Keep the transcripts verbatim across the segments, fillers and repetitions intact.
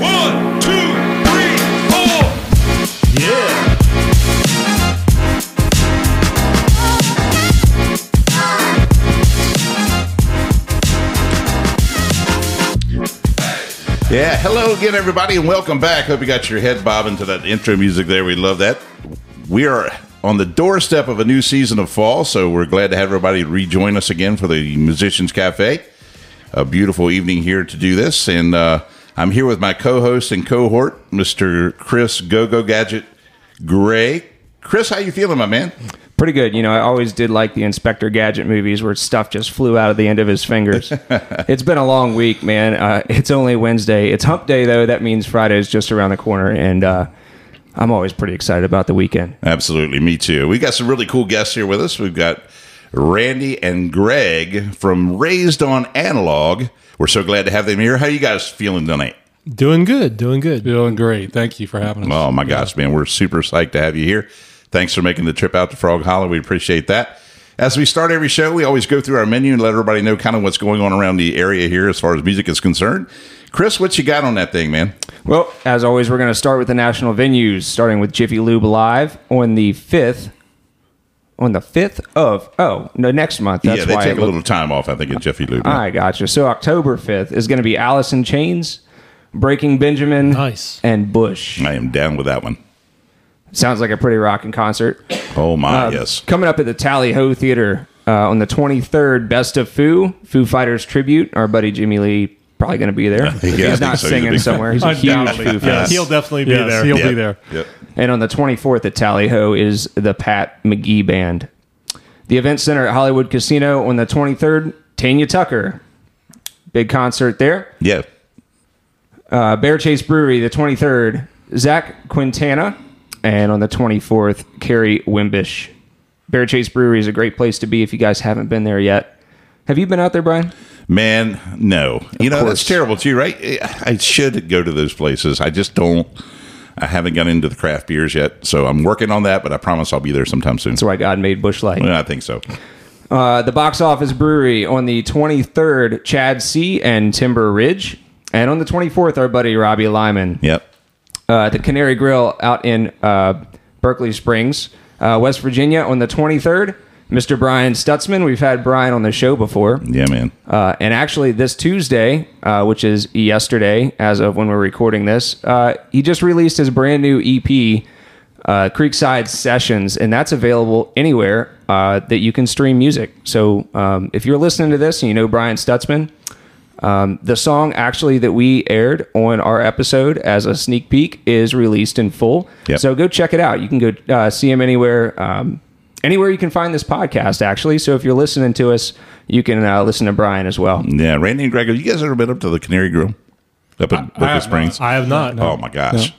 One, two, three, four. Yeah. Yeah. Hello again, everybody, and welcome back. Hope you got your head bobbing to that intro music there. We love that. We are on the doorstep of a new season of fall, so we're glad to have everybody rejoin us again for the Musicians Cafe. A beautiful evening here to do this, and uh, I'm here with my co-host and cohort, Mister Chris Gogo Gadget Gray. Chris, how you feeling, my man? Pretty good. You know, I always did like the Inspector Gadget movies where stuff just flew out of the end of his fingers. It's been a long week, man. Uh, it's only Wednesday. It's hump day, though. That means Friday is just around the corner, and uh, I'm always pretty excited about the weekend. Absolutely. Me too. We got some really cool guests here with us. We've got Randy and Greg from Raised on Analog. We're so glad to have them here. How are you guys feeling tonight? Doing good. Doing good. Doing great. Thank you for having us. Oh, my gosh, man. We're super psyched to have you here. Thanks for making the trip out to Frog Hollow. We appreciate that. As we start every show, we always go through our menu and let everybody know kind of what's going on around the area here as far as music is concerned. Chris, what you got on that thing, man? Well, as always, we're going to start with the national venues, starting with Jiffy Lube Live on the fifth. On the fifth of, oh, no, next month. That's yeah, they why take a little time off, I think, at Jiffy Lube. I gotcha. So October fifth is going to be Alice in Chains, Breaking Benjamin, nice, and Bush. I am down with that one. Sounds like a pretty rocking concert. Oh, my, uh, yes. Coming up at the Tally Ho Theater uh, on the twenty-third, Best of Foo, Foo Fighters Tribute. Our buddy Jimmy Lee probably going to be there. If yeah, he's not so. singing he's somewhere. He's a huge Foo fan. Yes. He'll definitely be yes, there. He'll yep. be there. Yep. And on the twenty-fourth at Tally Ho is the Pat McGee Band. The Event Center at Hollywood Casino on the twenty-third, Tanya Tucker. Big concert there. Yeah. Uh, Bear Chase Brewery, the twenty-third, Zach Quintana. And on the twenty-fourth, Carrie Wimbish. Bear Chase Brewery is a great place to be if you guys haven't been there yet. Have you been out there, Brian? Man, no. Of you know, course. That's terrible too, right? I should go to those places. I just don't. I haven't gotten into the craft beers yet, so I'm working on that, but I promise I'll be there sometime soon. That's why God made Busch Light. Well, I think so. Uh, the Box Office Brewery on the twenty-third, Chad C. and Timber Ridge. And on the twenty-fourth, our buddy Robbie Lyman. Yep. Uh, the Canary Grill out in uh, Berkeley Springs, uh, West Virginia on the twenty-third. Mister Brian Stutzman. We've had Brian on the show before. Yeah, man. Uh, and actually, this Tuesday, uh, which is yesterday, as of when we're recording this, uh, he just released his brand new E P, uh, Creekside Sessions, and that's available anywhere uh, that you can stream music. So um, if you're listening to this and you know Brian Stutzman, Um, the song actually that we aired on our episode as a sneak peek is released in full. Yep. So go check it out. You can go uh, see him anywhere, um, anywhere you can find this podcast, actually. So if you're listening to us, you can uh, listen to Brian as well. Yeah, Randy and Greg, have you guys ever been up to the Canary Grill up in Berkeley Springs? I have not. No. Oh, my gosh.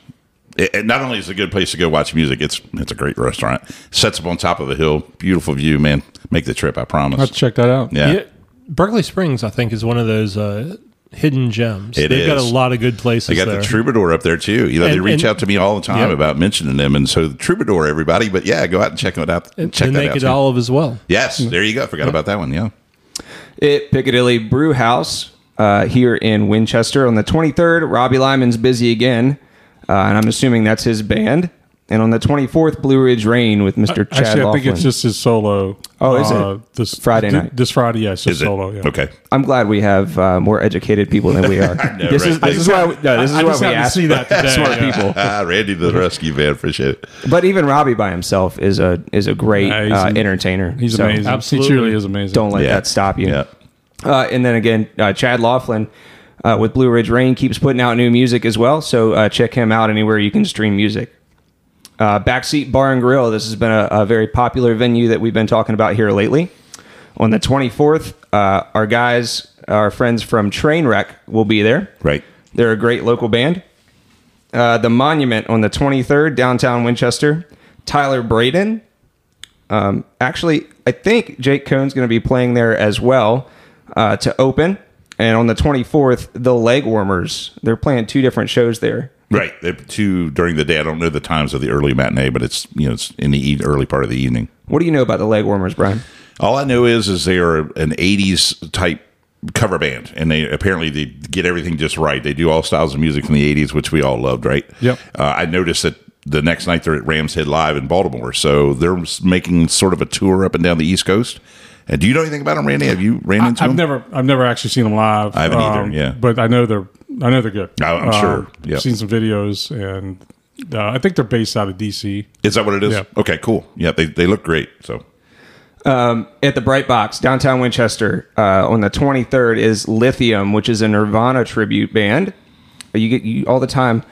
No. It, it not only is it a good place to go watch music, it's it's a great restaurant. Sets up on top of a hill. Beautiful view, man. Make the trip, I promise. I'll check that out. Yeah. yeah. Berkeley Springs, I think, is one of those uh, hidden gems. It They've is. got a lot of good places there. They got there. The Troubadour up there, too. You know, and, They reach and, out to me all the time yeah. about mentioning them. And so the Troubadour, everybody. But, yeah, go out and check it out. And check and that Naked out, Olive as well. Yes. There you go. Forgot yeah. about that one. Yeah. At Piccadilly Brew House uh, here in Winchester on the twenty-third. Robbie Lyman's busy again. Uh, and I'm assuming that's his band. And on the twenty-fourth, Blue Ridge Rain with Mister Chad Laughlin. Actually, I think it's just his solo. Oh, is it? Uh, this Friday night. Th- this Friday, yeah, it's his solo. Yeah. Okay. I'm glad we have uh, more educated people than we are. I know, this, right? is, this is why we, no, this is I why we ask see that today, smart yeah. people. Ah, Randy to the rescue, man. Appreciate it. But even Robbie by himself is a is a great yeah, uh, entertainer. He's so amazing. Absolutely. He truly is amazing. Don't let yeah. that stop you. Yeah. Uh, and then again, uh, Chad Laughlin. Uh, with Blue Ridge Rain keeps putting out new music as well. So uh, check him out anywhere you can stream music. Uh, Backseat Bar and Grill. This has been a, a very popular venue that we've been talking about here lately. On the twenty-fourth, uh, our guys, our friends from Trainwreck will be there. Right. They're a great local band. Uh, the Monument on the twenty-third, downtown Winchester. Tyler Braden. Um, actually, I think Jake Cohn's going to be playing there as well uh, to open. And on the twenty-fourth, the Leg Warmers. They're playing two different shows there. Right, they're two during the day. I don't know the times of the early matinee, but it's you know it's in the early part of the evening. What do you know about the Leg Warmers, Brian? All I know is is they are an eighties type cover band, and they apparently they get everything just right. They do all styles of music from the eighties, which we all loved, right? Yep. Uh, I noticed that the next night they're at Ram's Head Live in Baltimore, so they're making sort of a tour up and down the East Coast. And do you know anything about them, Randy? Have you ran into I, I've them? I've never, I've never actually seen them live. I haven't um, either. Yeah, but I know they're, I know they're good. I, I'm uh, sure. Yeah, seen some videos, and uh, I think they're based out of D C. Is that what it is? Yeah. Okay, cool. Yeah, they they look great. So. Um, at the Bright Box, downtown Winchester, uh, on the twenty-third is Lithium, which is a Nirvana tribute band. You get you all the time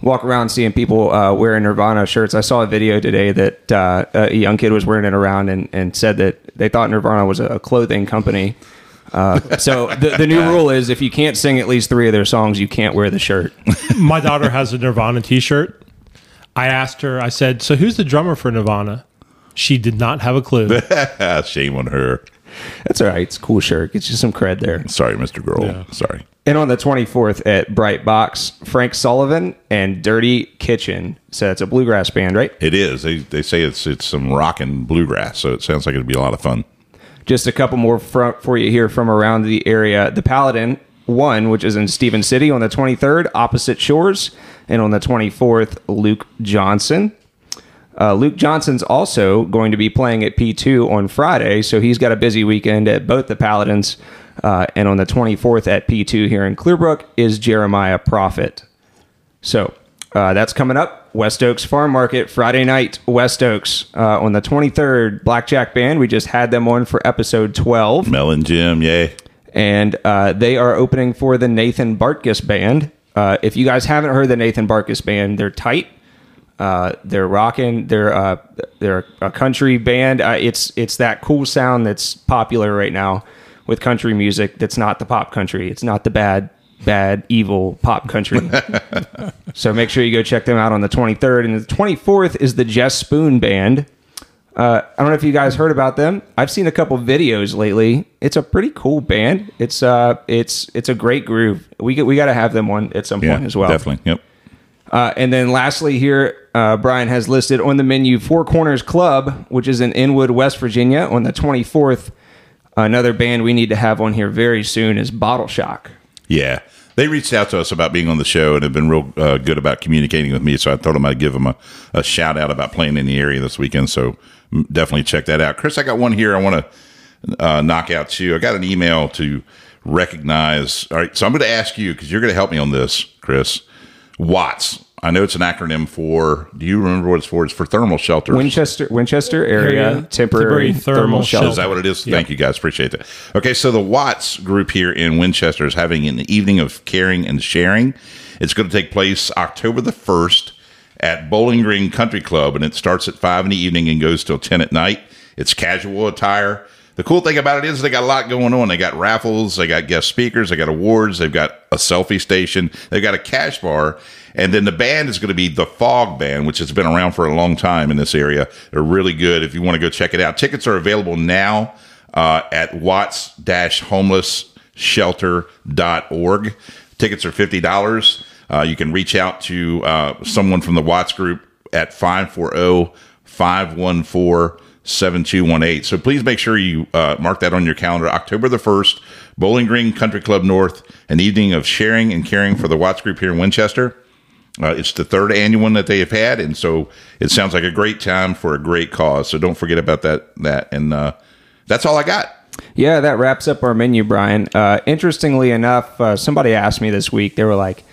walk around seeing people uh, wearing Nirvana shirts. I saw a video today that uh, a young kid was wearing it around and, and said that they thought Nirvana was a clothing company. Uh, so the, the new rule is if you can't sing at least three of their songs, you can't wear the shirt. My daughter has a Nirvana t-shirt. I asked her, I said, so who's the drummer for Nirvana? She did not have a clue. Shame on her. That's all right. It's a cool shirt. Gets you some cred there. Sorry, Mister Girl. Yeah. Sorry. And on the twenty-fourth at Bright Box, Frank Sullivan and Dirty Kitchen. So it's a bluegrass band, right? It is. They they say it's it's some rockin' bluegrass, so it sounds like it'd be a lot of fun. Just a couple more front for you here from around the area. The Paladin One, which is in Stephen City, on the twenty-third, Opposite Shores. And on the twenty-fourth, Luke Johnson. Uh, Luke Johnson's also going to be playing at P two on Friday, so he's got a busy weekend at both the Paladins. Uh, and on the twenty-fourth at P two here in Clearbrook is Jeremiah Prophet. So uh, that's coming up. West Oaks Farm Market, Friday night, West Oaks. Uh, on the twenty-third, Blackjack Band. We just had them on for episode twelve. Mel and Jim, yay. And uh, they are opening for the Nathan Barkus Band. Uh, if you guys haven't heard the Nathan Barkus Band, they're tight. Uh, they're rocking. They're uh, they're a country band. Uh, it's it's that cool sound that's popular right now with country music. That's not the pop country. It's not the bad, bad, evil pop country. So make sure you go check them out on the twenty-third. And the twenty-fourth is the Jess Spoon Band. Uh, I don't know if you guys heard about them. I've seen a couple videos lately. It's a pretty cool band. It's uh, it's it's a great groove. We get, we got to have them on at some yeah, point as well. Definitely. Yep. Uh, and then lastly here, uh, Brian has listed on the menu Four Corners Club, which is in Inwood, West Virginia, on the twenty-fourth. Another band we need to have on here very soon is Bottle Shock. Yeah. They reached out to us about being on the show and have been real uh, good about communicating with me, so I thought I might give them a, a shout-out about playing in the area this weekend, so definitely check that out. Chris, I got one here I want to uh, knock out to you. I got an email to recognize. All right, so I'm going to ask you, because you're going to help me on this, Chris. WATTS. I know it's an acronym for, do you remember what it's for? It's for thermal shelters. Winchester Winchester area, area temporary, temporary thermal, thermal shelters. Is that what it is? Yep. Thank you, guys. Appreciate that. Okay, so the WATTS group here in Winchester is having an evening of caring and sharing. It's going to take place October the first at Bowling Green Country Club, and it starts at five in the evening and goes till ten at night. It's casual attire. The cool thing about it is they got a lot going on. They got raffles, they got guest speakers, they got awards, they've got a selfie station, they've got a cash bar, and then the band is going to be the Fog Band, which has been around for a long time in this area. They're really good if you want to go check it out. Tickets are available now uh, at watts dash homeless shelter dot org. Tickets are fifty dollars. Uh, you can reach out to uh, someone from the WATTS group at five four zero, five one four seven two one eight. So please make sure you uh, mark that on your calendar. October the first, Bowling Green Country Club North, an evening of sharing and caring for the WATTS group here in Winchester. Uh, it's the third annual one that they have had, and so it sounds like a great time for a great cause. So don't forget about that. That and uh, that's all I got. Yeah, that wraps up our menu, Brian. Uh, interestingly enough, uh, somebody asked me this week. They were like,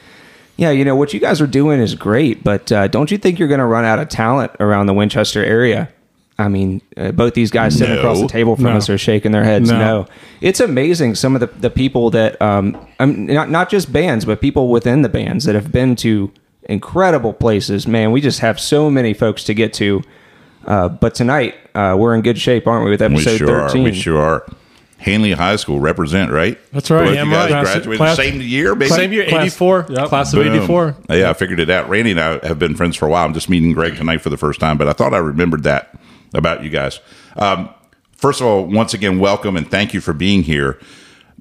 yeah, you know, what you guys are doing is great, but uh, don't you think you're going to run out of talent around the Winchester area? I mean, uh, both these guys sitting no. across the table from no. us are shaking their heads. No. no. It's amazing some of the, the people that, um, I mean, not, not just bands, but people within the bands that have been to incredible places. Man, we just have so many folks to get to. Uh, but tonight, uh, we're in good shape, aren't we, with episode we sure thirteen? Are. We sure are. Hanley High School represent, right? That's right. Yeah, you guys right. graduated class, the same year, baby. Same year, eighty-four. Yep. Class of eighty-four. Yeah, I figured it out. Randy and I have been friends for a while. I'm just meeting Greg tonight for the first time, but I thought I remembered that about you guys. Um, first of all, once again, welcome and thank you for being here.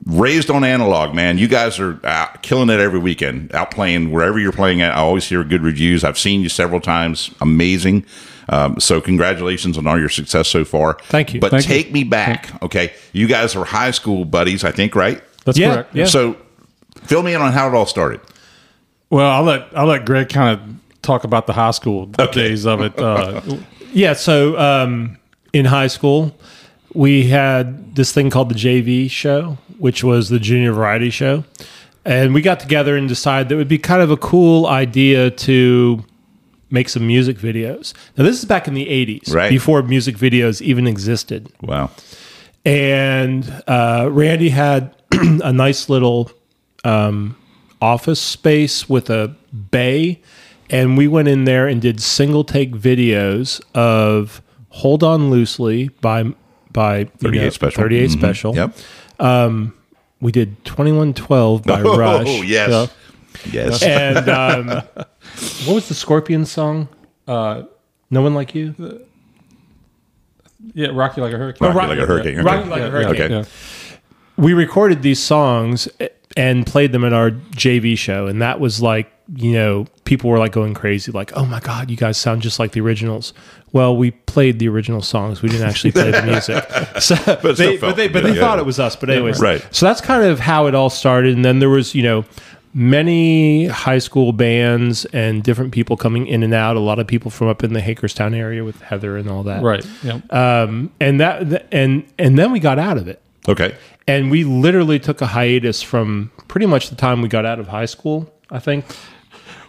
Raised on Analog, man. You guys are uh, killing it every weekend, out playing wherever you're playing at. I always hear good reviews. I've seen you several times. Amazing. Um, so congratulations on all your success so far. Thank you. But thank take you. me back, okay? You guys are high school buddies, I think, right? That's yeah, correct. Yeah. So fill me in on how it all started. Well, I'll let I'll let Greg kind of talk about the high school okay. days of it. Uh, yeah, so um, in high school, we had this thing called the J V show, which was the junior variety show. And we got together and decided that it would be kind of a cool idea to make some music videos. Now, this is back in the eighties, right, before music videos even existed. Wow. And uh, Randy had a nice little um, office space with a bay, and we went in there and did single-take videos of Hold On Loosely by, by thirty-eight, know, Special. thirty-eight mm-hmm. Special. Yep. Um, we did twenty-one twelve by oh, Rush. Oh, yes. So, yes. And um, what was the Scorpions song? Uh, No One Like You? The, yeah, Rocky Like a Hurricane. Rocky, oh, Rocky Like a Hurricane. Yeah. Okay. Rocky Like yeah, a Hurricane. Okay. Yeah. We recorded these songs and played them at our J V show. And that was like, you know, people were like going crazy. Like, oh my God, you guys sound just like the originals. Well, we played the original songs. We didn't actually play the music. So, but they, but they, but they yeah. thought it was us. But anyways, right. So that's kind of how it all started. And then there was, you know, many high school bands and different people coming in and out. A lot of people from up in the Hagerstown area with Heather and all that. Right. Yeah. Um, and that, and and then we got out of it. Okay. And we literally took a hiatus from pretty much the time we got out of high school, I think.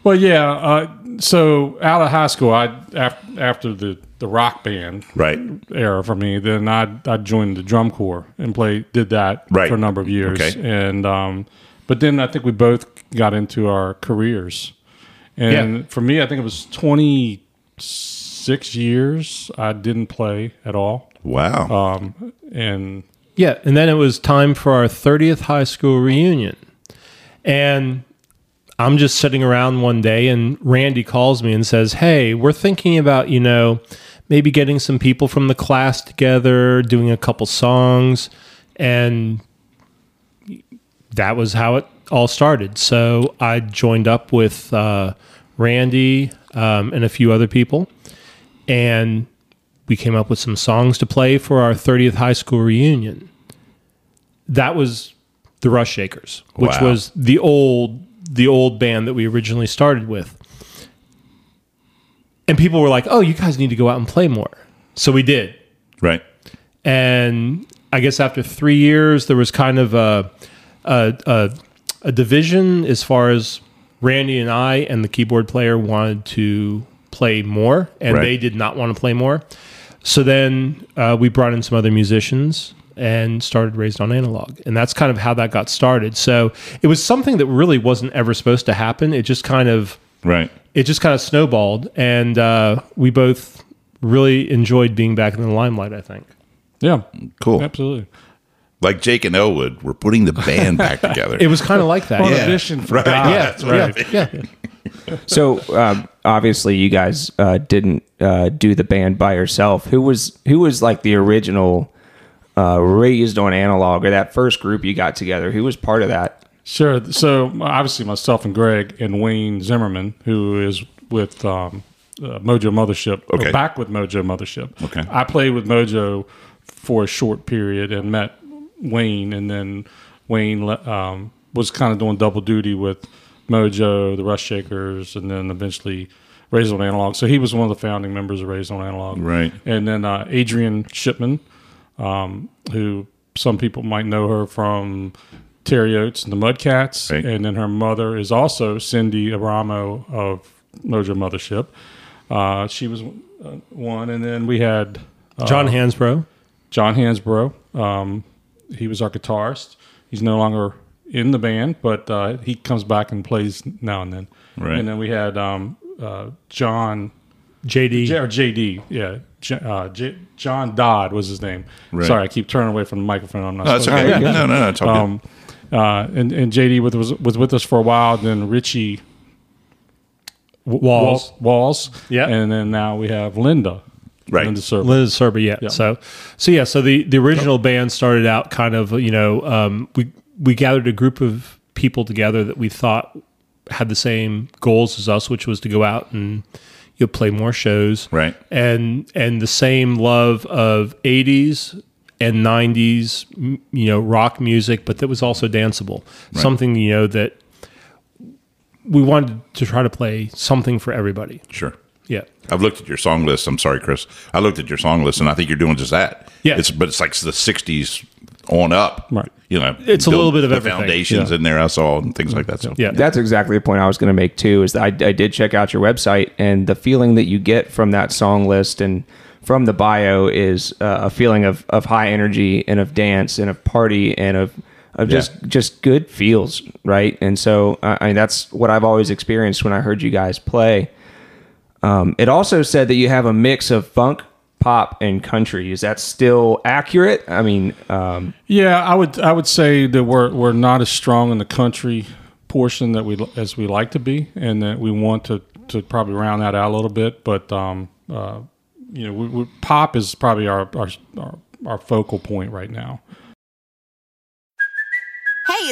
Well, yeah. Uh, so out of high school, I after, after the, the rock band right. era for me, then I I joined the drum corps and played did that right. for a number of years. Okay. And um, but then I think we both got into our careers, and yeah. for me, I think it was twenty-six years I didn't play at all. Wow. Um, and yeah, and then it was time for our thirtieth high school reunion, and I'm just sitting around one day and Randy calls me and says, hey, we're thinking about, you know, maybe getting some people from the class together, doing a couple songs. And that was how it all started. So I joined up with uh, Randy um, and a few other people. And we came up with some songs to play for our thirtieth high school reunion. That was the Rush Shakers, which wow. was the old... the old band that we originally started with. And people were like, oh, you guys need to go out and play more. So we did. Right. And I guess after three years, there was kind of a, a, a, a division as far as Randy and I and the keyboard player wanted to play more, and right. they did not want to play more. So then uh, we brought in some other musicians and started Raised on Analog. And that's kind of how that got started. So it was something that really wasn't ever supposed to happen. It just kind of right. It just kind of snowballed. And uh, we both really enjoyed being back in the limelight, I think. Yeah. Cool. Absolutely. Like Jake and Elwood were putting the band back together. It was kind of like that. Well, yeah. Audition for right. God. Yeah, that's right. Yeah. yeah. So um, obviously you guys uh, didn't uh, do the band by yourself. Who was who was like the original... Uh, Raised on Analog, or that first group you got together? Who was part of that? Sure. So obviously myself and Greg and Wayne Zimmerman, who is with um, uh, Mojo Mothership, okay. or back with Mojo Mothership. Okay. I played with Mojo for a short period and met Wayne, and then Wayne um, was kind of doing double duty with Mojo, the Rush Shakers, and then eventually Raised on Analog. So he was one of the founding members of Raised on Analog. Right. And then uh, Adrian Shipman, Um, who some people might know her from Terry Oates and the Mudcats, right. and then her mother is also Cindy Aramo of Mojo Mothership. Uh, she was one, and then we had uh, John Hansbrough. John Hansbrough. Um, he was our guitarist. He's no longer in the band, but uh, he comes back and plays now and then. Right. And then we had um, uh, John J D J, or J D, yeah. Uh, J- John Dodd was his name. Right. Sorry, I keep turning away from the microphone. I'm not. No, it's okay. no, no, no, it's okay. Um, uh, and and J D with, was was with us for a while. Then Richie Walls, Walls, yeah. And then now we have Linda, right? Linda Serber, Linda Serber, yeah. yeah. So, so yeah. So the, the original yep. band started out kind of you know um, we we gathered a group of people together that we thought had the same goals as us, which was to go out and. You'll play more shows, right? And and the same love of eighties and nineties, you know, rock music, but that was also danceable. Right. Something, you know, that we wanted to try to play something for everybody. Sure. Yeah. I've looked at your song list. I'm sorry, Chris. I looked at your song list, and I think you're doing just that. Yeah. It's, but it's like the sixties on up. Right. You know, it's a little bit of everything. Foundations yeah. in there I saw and things like that. So yeah. That's exactly the point I was going to make, too, is that I, I did check out your website, and the feeling that you get from that song list and from the bio is uh, a feeling of, of high energy and of dance and of party and of of just, yeah. just good feels, right? And so, uh, I mean, that's what I've always experienced when I heard you guys play. Um, it also said that you have a mix of funk, pop, and country. Is that still accurate? I mean, um, yeah, I would I would say that we're we're not as strong in the country portion that we as we like to be, and that we want to to probably round that out a little bit. But um, uh, you know, we, we, pop is probably our, our our our focal point right now. Hey,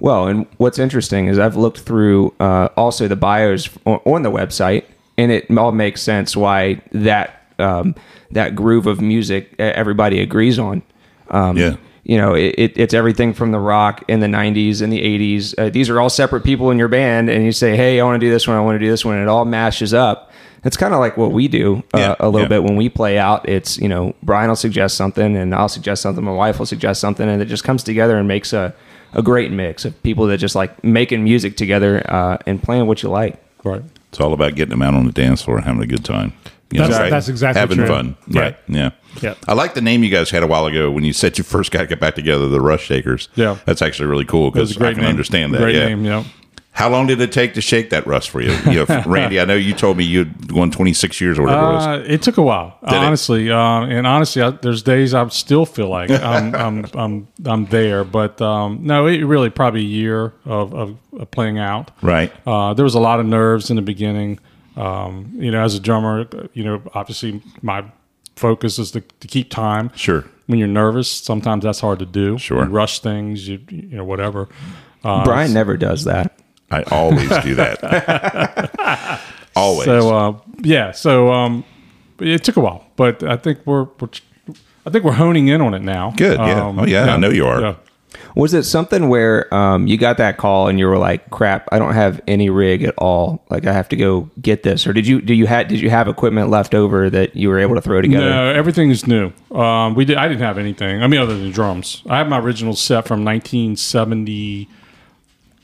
Well, and what's interesting is I've looked through uh, also the bios on the website, and it all makes sense why that um, that groove of music everybody agrees on. Um, yeah. You know, it, it, it's everything from the rock in the nineties and the eighties. Uh, these are all separate people in your band, and you say, hey, I want to do this one, I want to do this one, and it all mashes up. It's kind of like what we do uh, yeah, a little yeah. bit when we play out. It's, you know, Brian will suggest something, and I'll suggest something, my wife will suggest something, and it just comes together and makes a... a great mix of people that just like making music together uh, and playing what you like. Right. It's all about getting them out on the dance floor and having a good time. You that's, know, right? That's exactly having true. Fun. Yeah. Right. Yeah. Yeah. I like the name you guys had a while ago when you said you first got to get back together, the Rush Shakers. Yeah. That's actually really cool because I can name. Understand that. Great yeah. name, yeah. How long did it take to shake that rust for you? you know, Randy, I know you told me you'd won twenty-six years or whatever uh, it was. It took a while, did honestly. Uh, and honestly, I, there's days I still feel like I'm I'm, I'm I'm there. But um, no, it really probably a year of, of, of playing out. Right. Uh, there was a lot of nerves in the beginning. Um, you know, as a drummer, you know, obviously my focus is to, to keep time. Sure. When you're nervous, sometimes that's hard to do. Sure. You rush things, you, you know, whatever. Uh, Brian never does that. I always do that. Always. So uh, yeah. So um, it took a while, but I think we're, we're I think we're honing in on it now. Good. Yeah. Um, oh yeah, yeah. I know you are. Yeah. Was it something where um, you got that call and you were like, "Crap, I don't have any rig at all. Like, I have to go get this." Or did you do you had did you have equipment left over that you were able to throw together? No, everything is new. Um, we did. I didn't have anything. I mean, other than drums. I have my original set from nineteen seventy.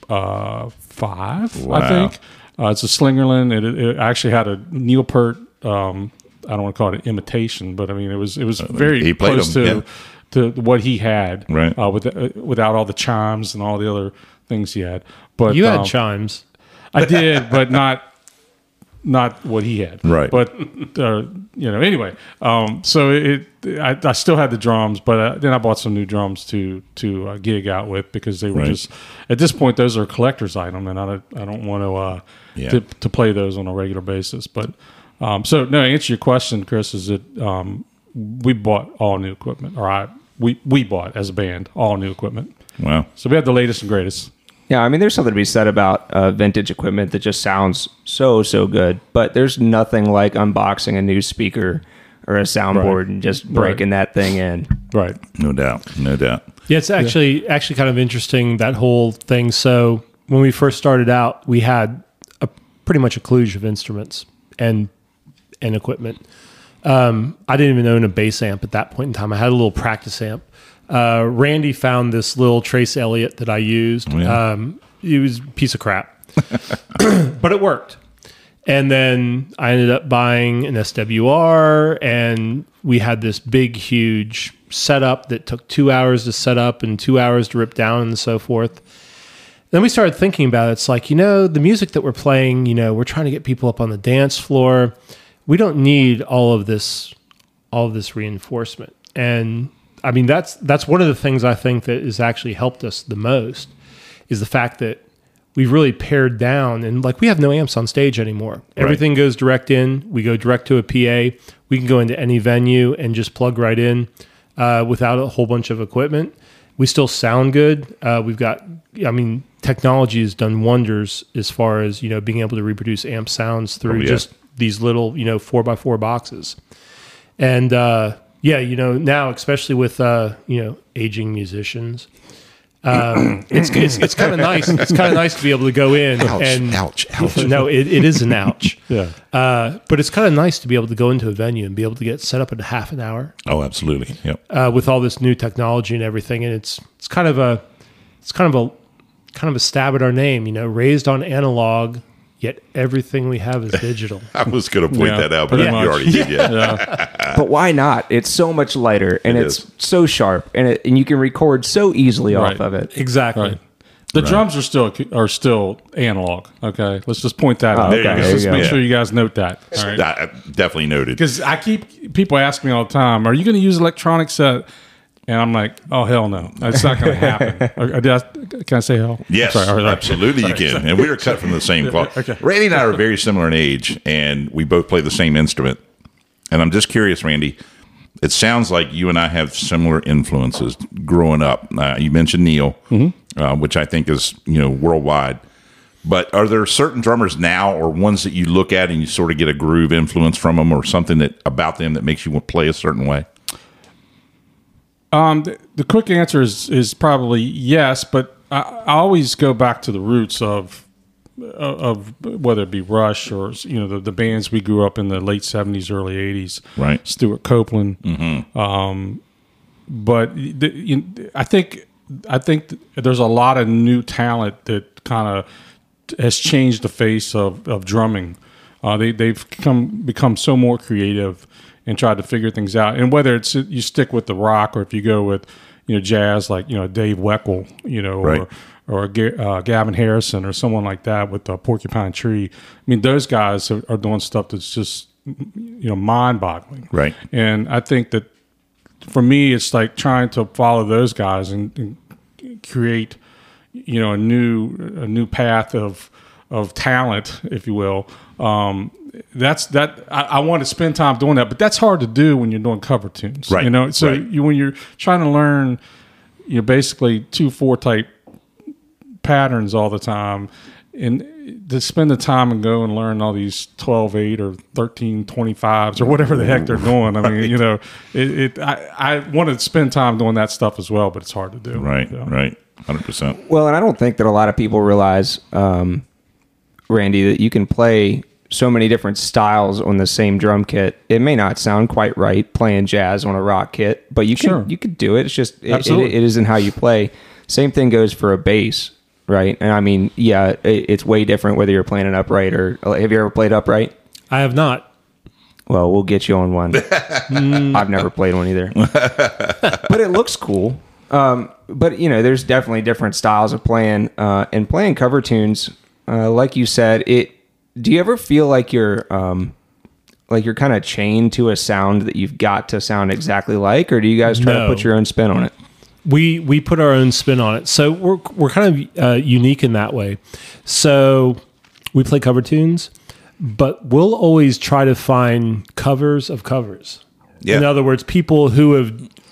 Uh, five, wow. I think. Uh, it's a Slingerland. It, it actually had a Neil Peart, um, I don't want to call it an imitation, but I mean, it was it was uh, very close him, to yeah. to what he had, right? Uh, with, uh, without all the chimes and all the other things he had. But you um, had chimes. I did, but not not what he had. Right. But, uh, you know, anyway, um, so it, it I, I still had the drums, but uh, then I bought some new drums to to uh, gig out with because they were right. just, at this point, those are a collector's item, and I don't, I don't want to, uh, yeah. to to play those on a regular basis. But, um, so, no, to answer your question, Chris, is that um, we bought all new equipment, or I we, we bought, as a band, all new equipment. Wow. So we had the latest and greatest. Yeah, I mean, there's something to be said about uh, vintage equipment that just sounds so, so good. But there's nothing like unboxing a new speaker or a soundboard right. and just breaking right. that thing in. Right. No doubt. No doubt. Yeah, it's actually yeah. actually kind of interesting, that whole thing. So when we first started out, we had a, pretty much a kludge of instruments and and equipment. Um, I didn't even own a bass amp at that point in time. I had a little practice amp. Uh, Randy found this little Trace Elliott that I used. Oh, yeah. Um, it was a piece of crap, but it worked. And then I ended up buying an S W R, and we had this big, huge setup that took two hours to set up and two hours to rip down and so forth. Then we started thinking about it. It's like, you know, the music that we're playing, you know, we're trying to get people up on the dance floor. We don't need all of this, all of this reinforcement. And I mean, that's that's one of the things I think that has actually helped us the most is the fact that we've really pared down, and like we have no amps on stage anymore. Right. Everything goes direct in. We go direct to a P A. We can go into any venue and just plug right in uh, without a whole bunch of equipment. We still sound good. Uh, we've got, I mean, technology has done wonders as far as, you know, being able to reproduce amp sounds through oh, yeah. just these little, you know, four by four boxes. And uh, yeah, you know, now, especially with, uh, you know, aging musicians, um, it's, it's, it's kind of nice. It's kind of nice to be able to go in ouch, and ouch, ouch. No, it, it is an ouch. yeah. Uh, but it's kind of nice to be able to go into a venue and be able to get set up in half an hour. Oh, absolutely. Yep. Uh, with all this new technology and everything. And it's, it's kind of a, it's kind of a, kind of a stab at our name, you know, raised on analog, yet everything we have is digital. I was going to point yeah, that out, but yeah. you already did. Yeah. yeah. But why not? It's so much lighter, and it it's is. so sharp, and it, and you can record so easily right. off of it. Exactly. Right. The right. drums are still are still analog. Okay, let's just point that oh, out. Okay. Let's just make yeah. sure you guys note that. All right. I, definitely noted. Because I keep people ask me all the time, "Are you going to use electronics?" Uh, And I'm like, oh, hell no. That's not going to happen. Or, or did I, can I say hell? Yes, sorry, or, absolutely sorry, you can. Sorry. And we are cut from the same cloth. Okay. Randy and I are very similar in age, and we both play the same instrument. And I'm just curious, Randy, it sounds like you and I have similar influences growing up. Uh, you mentioned Neil, mm-hmm. uh, which I think is, you know, worldwide. But are there certain drummers now or ones that you look at and you sort of get a groove influence from them or something that about them that makes you want to play a certain way? Um, the, the quick answer is, is probably yes, but I, I always go back to the roots of, of whether it be Rush or, you know, the, the bands we grew up in the late seventies, early eighties, right. Stuart Copeland. Mm-hmm. Um, but the, you, I think, I think there's a lot of new talent that kind of has changed the face of, of drumming. Uh, they, they've come, become so more creative and try to figure things out. And whether it's you stick with the rock or if you go with, you know, jazz, like, you know, Dave Weckl, you know, right. or, or uh, Gavin Harrison or someone like that with the Porcupine Tree. I mean, those guys are, are doing stuff that's just, you know, mind-boggling. Right. And I think that for me, it's like trying to follow those guys and, and create, you know, a new a new path of of talent, if you will. Um, that's that. I, I want to spend time doing that, but that's hard to do when you're doing cover tunes, right? You know, so right. you, when you're trying to learn, you know, basically two four type patterns all the time, and to spend the time and go and learn all these twelve eight or thirteen twenty fives or whatever the heck they're doing. I mean, right. you know, it. it I, I want to spend time doing that stuff as well, but it's hard to do. Right, so. right, hundred percent. Well, and I don't think that a lot of people realize. Um, Randy, that you can play so many different styles on the same drum kit. It may not sound quite right playing jazz on a rock kit, but you can sure. you could do it. It's just it, it, it isn't how you play. Same thing goes for a bass, right? And I mean, yeah, it, it's way different whether you're playing an upright or have you ever played upright? I have not. Well, we'll get you on one. I've never played one either, but it looks cool. Um, but you know, there's definitely different styles of playing uh, and playing cover tunes. Uh, like you said, it. Do you ever feel like you're, um, like you're kind of chained to a sound that you've got to sound exactly like, or do you guys try no. to put your own spin on it? We we put our own spin on it, so we're we're kind of uh, unique in that way. So we play cover tunes, but we'll always try to find covers of covers. Yeah. In other words, people who have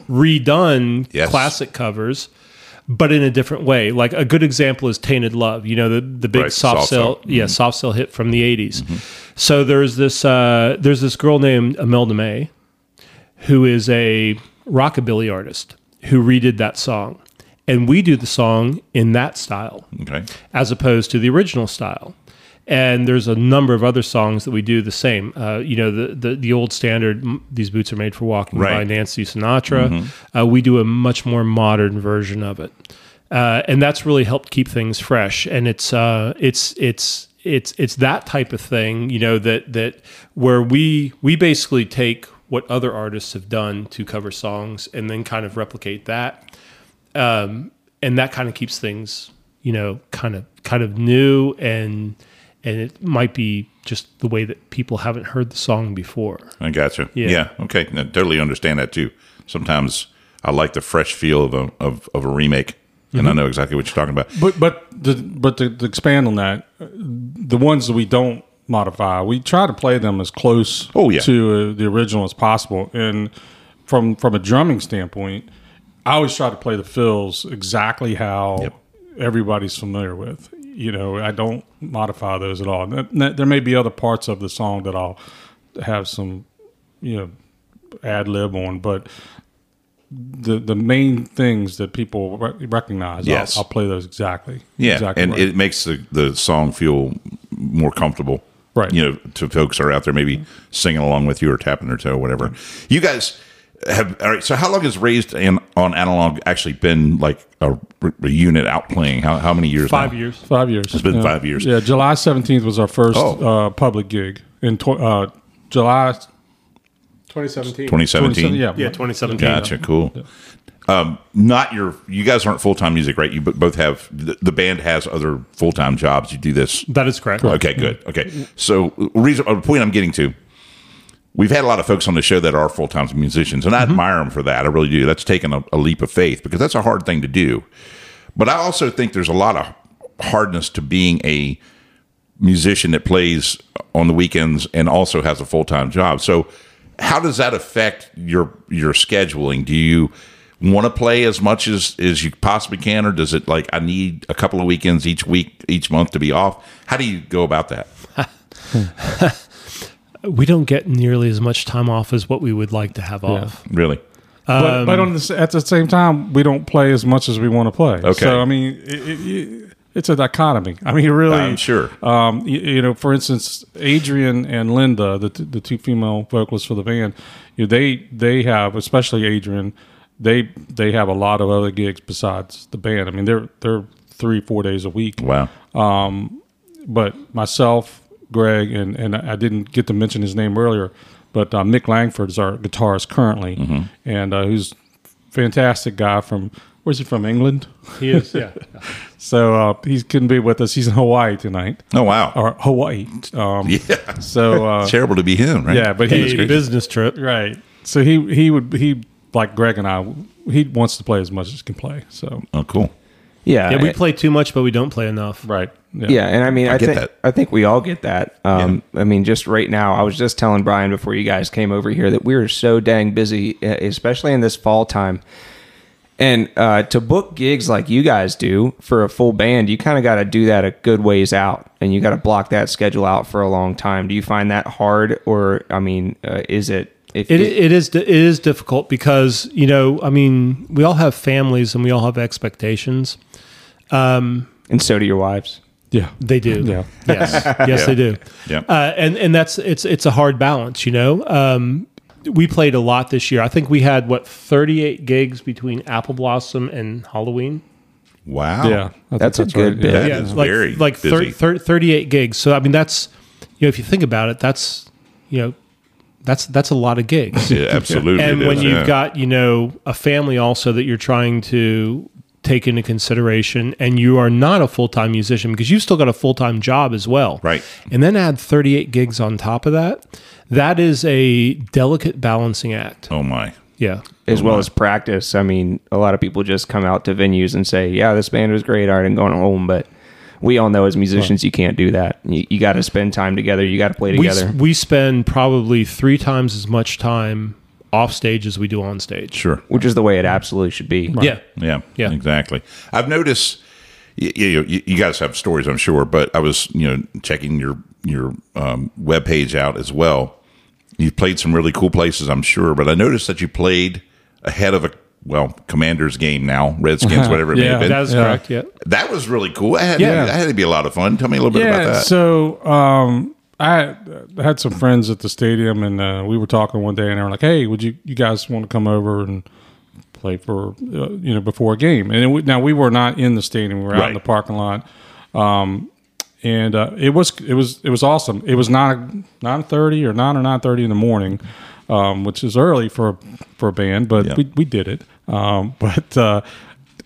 redone yes. classic covers. But in a different way. Like a good example is Tainted Love, you know, the, the big right, soft, soft cell, cell. Yeah, mm-hmm. soft cell hit from the eighties. Mm-hmm. So there's this uh, there's this girl named Imelda May who is a rockabilly artist who redid that song. And we do the song in that style okay. as opposed to the original style. And there's a number of other songs that we do the same. Uh, you know, the, the the old standard, These Boots Are Made for Walking right. by Nancy Sinatra. Mm-hmm. Uh, we do a much more modern version of it. Uh, and that's really helped keep things fresh. And it's, uh, it's, it's, it's, it's that type of thing, you know, that, that where we, we basically take what other artists have done to cover songs and then kind of replicate that. Um, and that kind of keeps things, you know, kind of, kind of new and, And it might be just the way that people haven't heard the song before. I gotcha. Yeah. yeah. Okay. I totally understand that too. Sometimes I like the fresh feel of a, of, of a remake. Mm-hmm. And I know exactly what you're talking about. But but the, but to, to expand on that, the ones that we don't modify, we try to play them as close oh, yeah. to uh, the original as possible. And from from a drumming standpoint, I always try to play the fills exactly how yep. everybody's familiar with. You know, I don't modify those at all. There may be other parts of the song that I'll have some, you know, ad lib on, but the the main things that people re- recognize, yes. I'll, I'll play those exactly. Yeah, exactly and right. It makes the, the song feel more comfortable, right? You know, to folks that are out there maybe singing along with you or tapping their toe, or whatever. You guys have all right. So, how long has Raised on Analog actually been like a, a unit out playing? How how many years? Five now? years. Five years. It's been yeah. five years. Yeah, July seventeenth was our first oh. uh, public gig in tw- uh, July. twenty seventeen twenty seventeen Yeah, yeah, twenty seventeen Gotcha, cool. Yeah. Um, not your, you guys aren't full-time music, right? You both have, the, the band has other full-time jobs. You do this. That is correct. Okay, good. Okay. So reason, the point I'm getting to, we've had a lot of folks on the show that are full-time musicians, and I mm-hmm. admire them for that. I really do. That's taking a, a leap of faith because that's a hard thing to do. But I also think there's a lot of hardness to being a musician that plays on the weekends and also has a full-time job. So, how does that affect your your scheduling? Do you want to play as much as, as you possibly can, or does it like I need a couple of weekends each week, each month to be off? How do you go about that? We don't get nearly as much time off as what we would like to have off. Yeah. Really? Um, but but on the, at the same time, we don't play as much as we want to play. Okay. So, I mean, it, it, it, it's a dichotomy. I mean, really. I'm sure. Um, you, you know, for instance, Adrian and Linda, the t- the two female vocalists for the band, you know, they they have, especially Adrian, they they have a lot of other gigs besides the band. I mean, they're they're three four days a week. Wow. Um, but myself, Greg, and and I didn't get to mention his name earlier, but uh, Mick Langford is our guitarist currently, mm-hmm. and uh, who's a fantastic guy from. Where's he from? England? He is, yeah. So uh, he couldn't be with us. He's in Hawaii tonight. Oh, wow. Or Hawaii. Um, yeah. So uh, terrible to be him, right? Yeah, but he a business trip. Right. So he he would, he like Greg and I, he wants to play as much as he can play. So. Oh, cool. Yeah. Yeah, we I, play too much, but we don't play enough. Right. Yeah, yeah and I mean, I, I, get think, that. I think we all get that. Um, yeah. I mean, just right now, I was just telling Brian before you guys came over here that we were so dang busy, especially in this fall time. And uh, to book gigs like you guys do for a full band, you kind of got to do that a good ways out, and you got to block that schedule out for a long time. Do you find that hard, or I mean, uh, is it? If it, it, it is. It is difficult because you know, I mean, we all have families and we all have expectations, um, and so do your wives. Yeah, they do. Yeah. Yes, yes, yeah. they do. Yeah, uh, and and that's it's it's a hard balance, you know. Um, We played a lot this year. I think we had, what, thirty-eight gigs between Apple Blossom and Halloween? Wow. Yeah. That's, that's a good bit. That yeah, is like, very like busy. thirty-eight gigs. So, I mean, that's, you know, if you think about it, that's, you know, that's that's a lot of gigs. Yeah, absolutely. And when is, you've yeah. got, you know, a family also that you're trying to take into consideration, and you are not a full-time musician because you've still got a full-time job as well. Right. And then add thirty-eight gigs on top of that. That is a delicate balancing act. Oh, my. Yeah. As oh well my. as practice. I mean, a lot of people just come out to venues and say, yeah, this band was great. I didn't go home. But we all know as musicians, you can't do that. You, you got to spend time together. You got to play together. We, we spend probably three times as much time off stage as we do on stage. Sure. Which is the way it absolutely should be. Right. Yeah. Yeah. Yeah. Exactly. I've noticed you, you, you guys have stories, I'm sure, but I was, you know, checking your, your um, webpage out as well. You've played some really cool places, I'm sure, but I noticed that you played ahead of a, well, Commanders game now, Redskins, whatever it yeah, may have been. Yeah, that was yeah. correct, yeah. That was really cool. That had, yeah. had to be a lot of fun. Tell me a little bit yeah, about that. So um, I had some friends at the stadium, and uh, we were talking one day, and they were like, hey, would you, you guys want to come over and play for, uh, you know, before a game? And it, now, we were not in the stadium. We were right. out in the parking lot. Um And uh, it was it was it was awesome. It was nine nine thirty or nine or nine thirty in the morning, um, which is early for for a band, but yeah. we we did it. Um, but uh,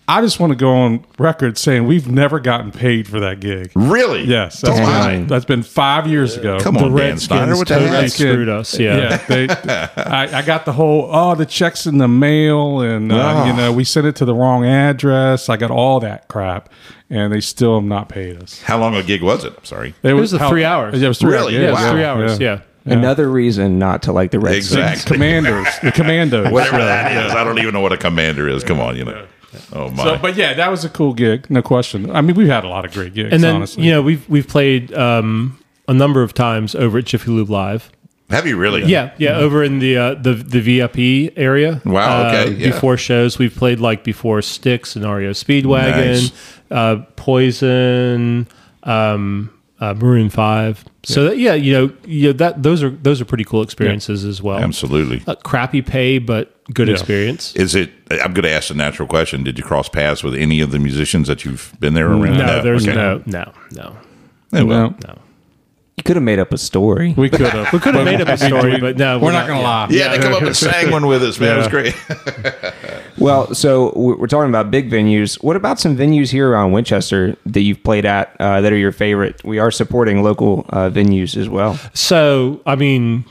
I just want to go on record saying we've never gotten paid for that gig. Really? Yes. That's, been, that's been five years ago. Come on, Dan Steiner. What the hell? They screwed us. Yeah. yeah they, I, I got the whole, oh, the check's in the mail, and uh, oh. you know, we sent it to the wrong address. I got all that crap, and they still have not paid us. How long a gig was it? I'm sorry. It was, it was how, three hours. Yeah, it was three really? hours. Yeah, wow. It was three hours. Yeah. yeah. Yeah. Another reason not to like the Red exactly. Sox. Commanders. The Commandos. Whatever that is. I don't even know what a commander is. Come on, you know. Oh my! So, but yeah, that was a cool gig, no question. I mean, we've had a lot of great gigs, and then, honestly. You know, we've we've played um, a number of times over at Jiffy Lube Live. Have you really? Yeah, yeah. Mm-hmm. Over in the uh, the the V I P area. Wow. Okay. Uh, yeah. Before shows, we've played like before Styx and R E O Speedwagon, nice. uh, Poison, um, uh, Maroon Five. So yeah. That, yeah, you know, you know that those are those are pretty cool experiences yeah. as well. Absolutely. Uh, crappy pay, but. Good yeah. experience. Is it? I'm going to ask the natural question. Did you cross paths with any of the musicians that you've been there around? No, no. there's okay. no, no, no, no, no, no. You could have made up a story. We could have. We could have made up a story, but no, we're, we're not, not going to yeah. lie. Yeah, yeah, they come up and sang one with us, man. Yeah. It was great. Well, so we're talking about big venues. What about some venues here around Winchester that you've played at uh, that are your favorite? We are supporting local uh, venues as well. So, I mean.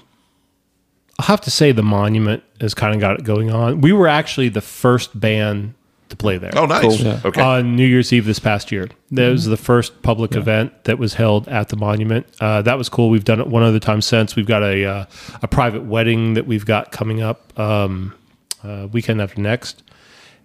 I have to say the Monument has kind of got it going on. We were actually the first band to play there. Oh, nice. Cool. Yeah. Okay. On New Year's Eve this past year. That was the first public yeah. event that was held at the Monument. Uh, that was cool. We've done it one other time since. We've got a uh, a private wedding that we've got coming up um, uh, weekend after next.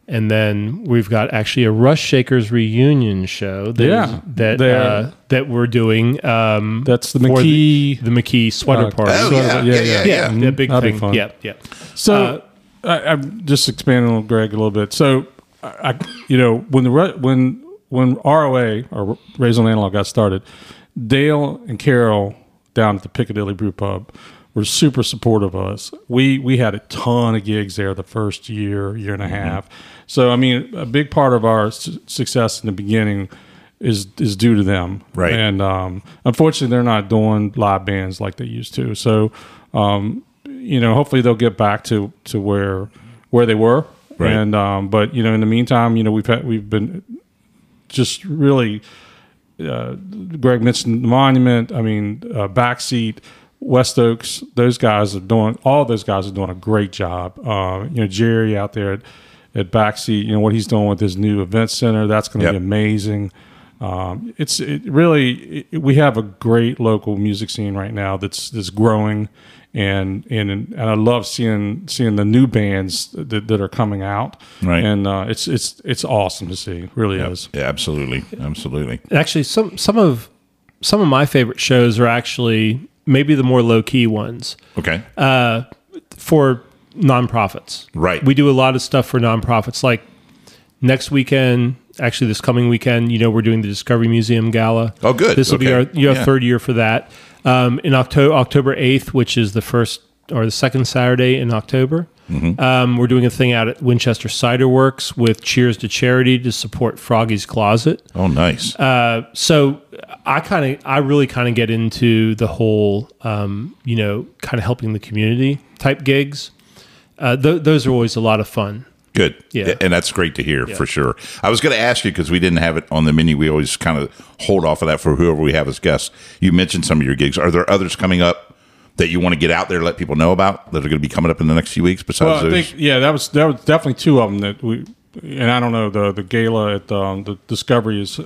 And then we've got actually a Rush Shakers reunion show that yeah, is, that uh, that we're doing. Um, That's the McKee the, the McKee sweater uh, party. Oh, yeah, yeah, yeah, yeah, yeah. yeah. That big That'd thing. Yeah, yeah. So uh, I, I'm just expanding on Greg a little bit. So I, I you know, when the when when R O A or Raised on Analog got started, Dale and Carol down at the Piccadilly Brew Pub. Were super supportive of us. We we had a ton of gigs there the first year, year and a half. Mm-hmm. So, I mean, a big part of our su- success in the beginning is is due to them. Right. And um, unfortunately, they're not doing live bands like they used to. So, um, you know, hopefully they'll get back to, to where where they were. Right. And um, but you know, in the meantime, you know, we've had, we've been just really. Uh, Greg mentioned the Monument. I mean, uh, Backseat. West Oaks, those guys are doing, all those guys are doing a great job. Uh, you know, Jerry out there at, at Backseat, you know, what he's doing with his new event center, that's going to yep. be amazing. Um, it's it really, it, we have a great local music scene right now that's that's growing. And and and I love seeing seeing the new bands that, that are coming out, right? And uh, it's it's it's awesome to see, it really yep. is. Yeah, absolutely, absolutely. Actually, some some of some of my favorite shows are actually. Maybe the more low-key ones. Okay. Uh, for nonprofits. Right. We do a lot of stuff for nonprofits. Like next weekend, actually this coming weekend, you know, we're doing the Discovery Museum Gala. Oh, good. This will okay. be our you know, yeah. third year for that. Um, in October, October eighth, which is the first or the second Saturday in October, mm-hmm. um, we're doing a thing out at Winchester Cider Works with Cheers to Charity to support Froggy's Closet. Oh, nice. Uh, so... I kind of, I really kind of get into the whole, um, you know, kind of helping the community type gigs. Uh, th- those are always a lot of fun. Good. Yeah. And that's great to hear yeah. for sure. I was going to ask you because we didn't have it on the menu. We always kind of hold off of that for whoever we have as guests. You mentioned some of your gigs. Are there others coming up that you want to get out there, let people know about that are going to be coming up in the next few weeks besides well, I those? Think, yeah, that was, that was definitely two of them that we, and I don't know, the, the gala at um, the Discovery is,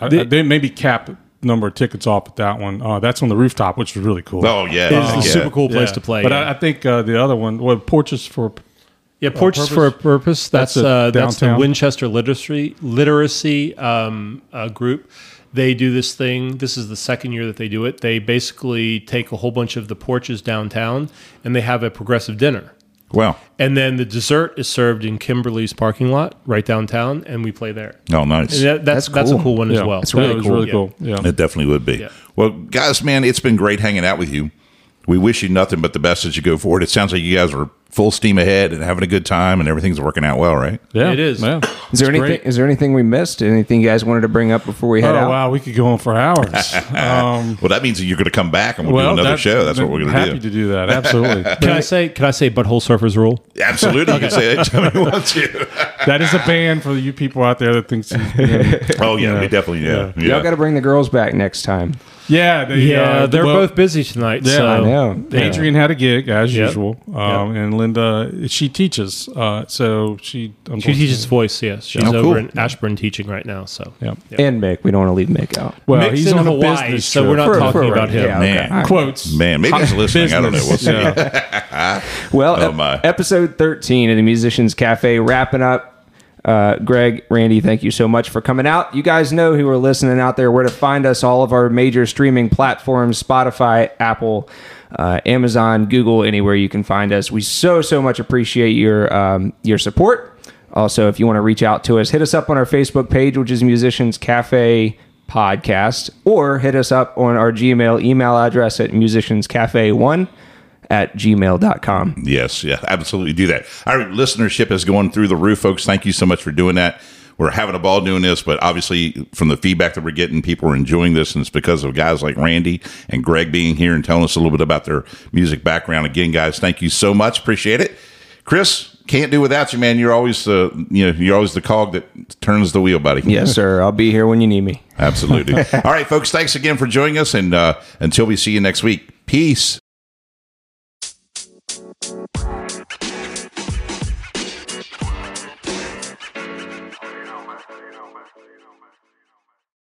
I, the, they maybe cap number of tickets off at that one. Uh, that's on the rooftop, which is really cool. Oh, yeah. It's uh, a super cool place yeah. to play. But yeah. I, I think uh, the other one, well, Porches for Yeah, Porches uh, for a Purpose. That's, that's, a, uh, that's the Winchester Literacy, literacy um, uh, group. They do this thing. This is the second year that they do it. They basically take a whole bunch of the porches downtown, and they have a progressive dinner. Wow. And then the dessert is served in Kimberly's parking lot right downtown, and we play there. Oh, nice. That, that's that's, cool. that's a cool one yeah. as well. It's really, cool. really yeah. cool. Yeah. It definitely would be. Yeah. Well, guys, man, it's been great hanging out with you. We wish you nothing but the best as you go forward. It sounds like you guys are full steam ahead and having a good time, and everything's working out well, right? Yeah, it is. Yeah. Is there it's anything? Great. Is there anything we missed? Anything you guys wanted to bring up before we head oh, out? Oh wow, we could go on for hours. Um, well, that means that you're going to come back and we'll, well do another that, show. That's what we're going to do. Happy to do that. Absolutely. can I say? Can I say? Butthole Surfers Rule. Absolutely, you can say that. Tell me what you. That is a band for you people out there that thinks. You know, oh yeah, you know, we definitely yeah. yeah. yeah. Y'all got to bring the girls back next time. Yeah, they, yeah, uh, they're well, both busy tonight. Yeah, so. I know. Adrian yeah. had a gig as yep. usual, um, yep. and Linda she teaches, uh, so she she teaches voice. Yes, she's oh, over cool. in Ashburn teaching right now. So yep. Yep. And Mick, we don't want to leave Mick out. Well, Mick's he's in on Hawaii, a business so trip. We're not for, talking for, about him. Yeah, okay. Man, quotes. Man, maybe he's listening. Business. I don't know. We'll see. Yeah. Well, oh, my. episode thirteen of the Musicians Cafe wrapping up. Uh, Greg, Randy, thank you so much for coming out. You guys know who are listening out there where to find us. All of our major streaming platforms: Spotify, Apple, uh, Amazon, Google, anywhere you can find us. We so so much appreciate your um, your support. Also, if you want to reach out to us, hit us up on our Facebook page, which is Musicians Cafe Podcast, or hit us up on our Gmail email address at musicianscafe one. At gmail dot com. Yes, yeah, absolutely do that. Our listenership is going through the roof, folks. Thank you so much for doing that. We're having a ball doing this, but obviously from the feedback that we're getting, people are enjoying this, and it's because of guys like Randy and Greg being here and telling us a little bit about their music background. Again, guys, thank you so much. Appreciate it. Chris, can't do without you, man. You're always the uh, you know you're always the cog that turns the wheel, buddy. Yes, sir. I'll be here when you need me. Absolutely. All right, folks, thanks again for joining us, and uh, until we see you next week, peace.